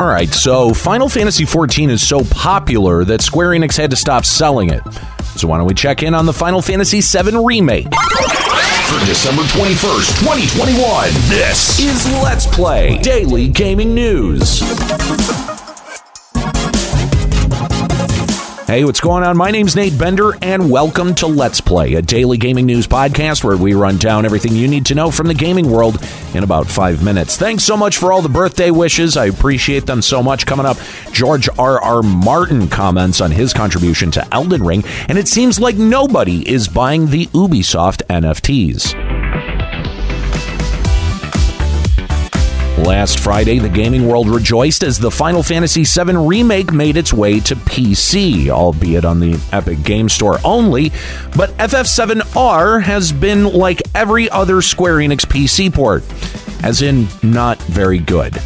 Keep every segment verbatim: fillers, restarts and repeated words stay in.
All right, so Final Fantasy fourteen is so popular that Square Enix had to stop selling it. So why don't we check in on the Final Fantasy seven Remake? For December twenty-first, twenty twenty-one, this is Let's Play Daily Gaming News. Hey, what's going on? My name's Nate Bender, and welcome to Let's Play, a daily gaming news podcast where we run down everything you need to know from the gaming world in about five minutes. Thanks so much for all the birthday wishes. I appreciate them so much. Coming up, George R R. Martin comments on his contribution to Elden Ring, and it seems like nobody is buying the Ubisoft N F Ts. Last Friday, the gaming world rejoiced as the Final Fantasy seven Remake made its way to P C, albeit on the Epic Game Store only, but F F seven R has been like every other Square Enix P C port, as in not very good.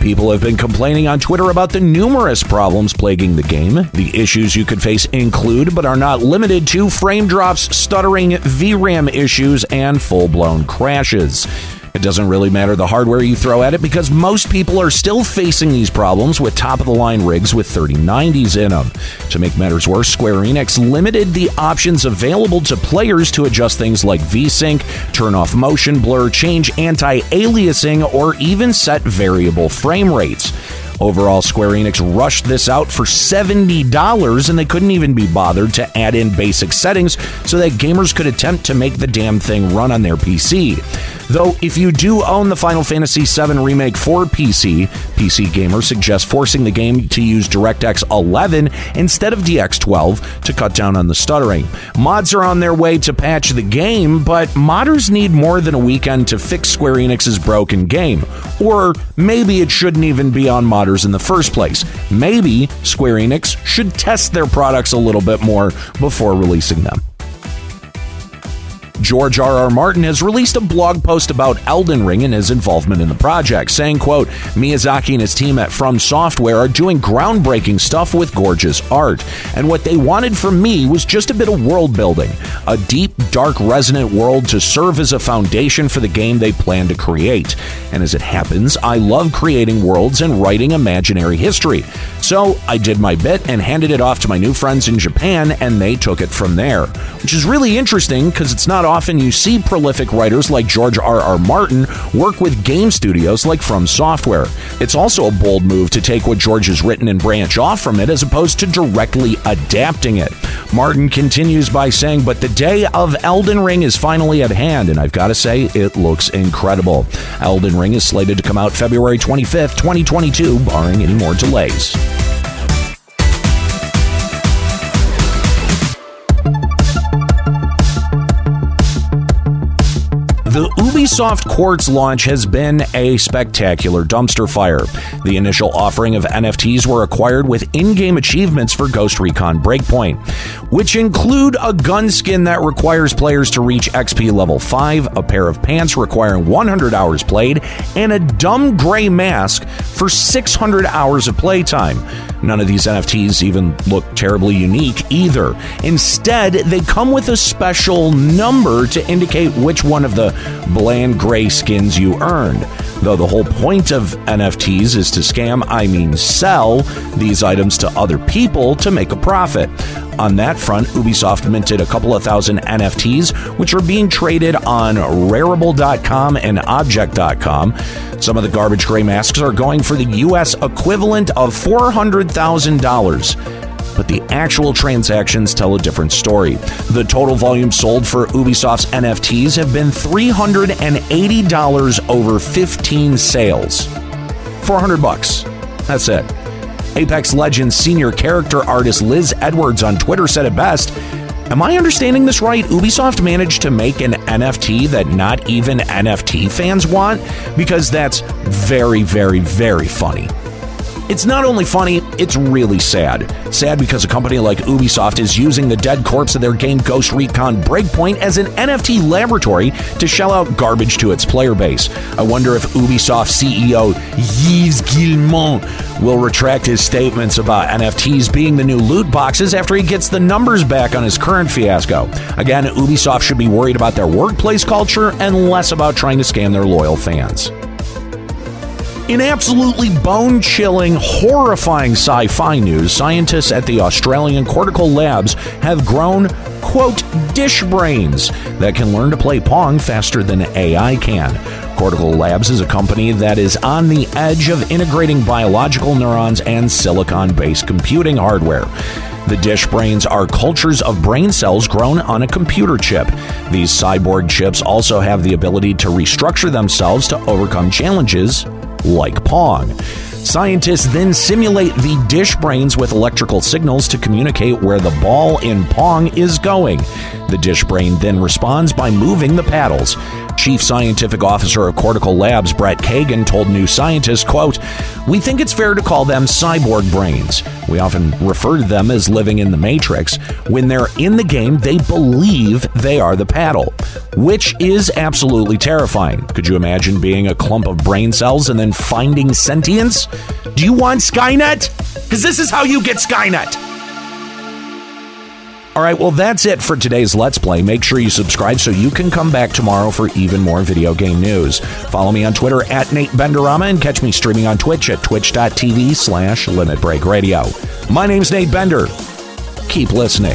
People have been complaining on Twitter about the numerous problems plaguing the game. The issues you could face include, but are not limited to, frame drops, stuttering, V RAM issues, and full-blown crashes. It doesn't really matter the hardware you throw at it because most people are still facing these problems with top-of-the-line rigs with thirty nineties in them. To make matters worse, Square Enix limited the options available to players to adjust things like VSync, turn off motion blur, change anti-aliasing, or even set variable frame rates. Overall, Square Enix rushed this out for seventy dollars, and they couldn't even be bothered to add in basic settings so that gamers could attempt to make the damn thing run on their P C. Though, if you do own the Final Fantasy seven Remake for P C, P C Gamer suggests forcing the game to use DirectX eleven instead of D X twelve to cut down on the stuttering. Mods are on their way to patch the game, but modders need more than a weekend to fix Square Enix's broken game. Or maybe it shouldn't even be on modders in the first place. Maybe Square Enix should test their products a little bit more before releasing them. George R R. Martin has released a blog post about Elden Ring and his involvement in the project, saying, quote, Miyazaki and his team at From Software are doing groundbreaking stuff with gorgeous art, and what they wanted from me was just a bit of world building, a deep, dark, resonant world to serve as a foundation for the game they plan to create. And as it happens, I love creating worlds and writing imaginary history. So I did my bit and handed it off to my new friends in Japan, and they took it from there, which is really interesting because it's not often you see prolific writers like George R R. Martin work with game studios like From Software. It's also a bold move to take what George has written and branch off from it as opposed to directly adapting it. Martin continues by saying, but the day of Elden Ring is finally at hand, and I've got to say, it looks incredible. Elden Ring is slated to come out February twenty-fifth, twenty twenty-two, barring any more delays. The Ubisoft Quartz launch has been a spectacular dumpster fire. The initial offering of N F Ts were acquired with in-game achievements for Ghost Recon Breakpoint, which include a gun skin that requires players to reach X P level five, a pair of pants requiring one hundred hours played, and a dumb gray mask for six hundred hours of playtime. None of these N F Ts even look terribly unique either. Instead, they come with a special number to indicate which one of the bland gray skins you earned. Though the whole point of N F Ts is to scam, I mean sell, these items to other people to make a profit. On that front, Ubisoft minted a couple of thousand N F Ts, which are being traded on rareable dot com and object dot com. Some of the garbage gray masks are going for the U S equivalent of four hundred thousand dollars. But the actual transactions tell a different story. The total volume sold for Ubisoft's N F Ts have been three hundred eighty dollars over fifteen sales. four hundred bucks. That's it. Apex Legends senior character artist Liz Edwards on Twitter said it best. Am I understanding this right? Ubisoft managed to make an N F T that not even N F T fans want? Because that's very, very, very funny. It's not only funny, it's really sad. Sad because a company like Ubisoft is using the dead corpse of their game Ghost Recon Breakpoint as an N F T laboratory to shell out garbage to its player base. I wonder if Ubisoft C E O Yves Guillemot will retract his statements about N F Ts being the new loot boxes after he gets the numbers back on his current fiasco. Again, Ubisoft should be worried about their workplace culture and less about trying to scam their loyal fans. In absolutely bone-chilling, horrifying sci-fi news, scientists at the Australian Cortical Labs have grown, quote, dish brains that can learn to play Pong faster than A I can. Cortical Labs is a company that is on the edge of integrating biological neurons and silicon-based computing hardware. The dish brains are cultures of brain cells grown on a computer chip. These cyborg chips also have the ability to restructure themselves to overcome challenges like Pong. Scientists then simulate the dish brains with electrical signals to communicate where the ball in Pong is going. The dish brain then responds by moving the paddles. Chief Scientific Officer of Cortical Labs, Brett Kagan, told New Scientist, quote, we think it's fair to call them cyborg brains. We often refer to them as living in the Matrix. When they're in the game, they believe they are the paddle, which is absolutely terrifying. Could you imagine being a clump of brain cells and then finding sentience? Do you want Skynet? Because this is how you get Skynet. All right, well, that's it for today's Let's Play. Make sure you subscribe so you can come back tomorrow for even more video game news. Follow me on Twitter at NateBenderama and catch me streaming on Twitch at twitch.tv slash Limit Break Radio. My name's Nate Bender. Keep listening.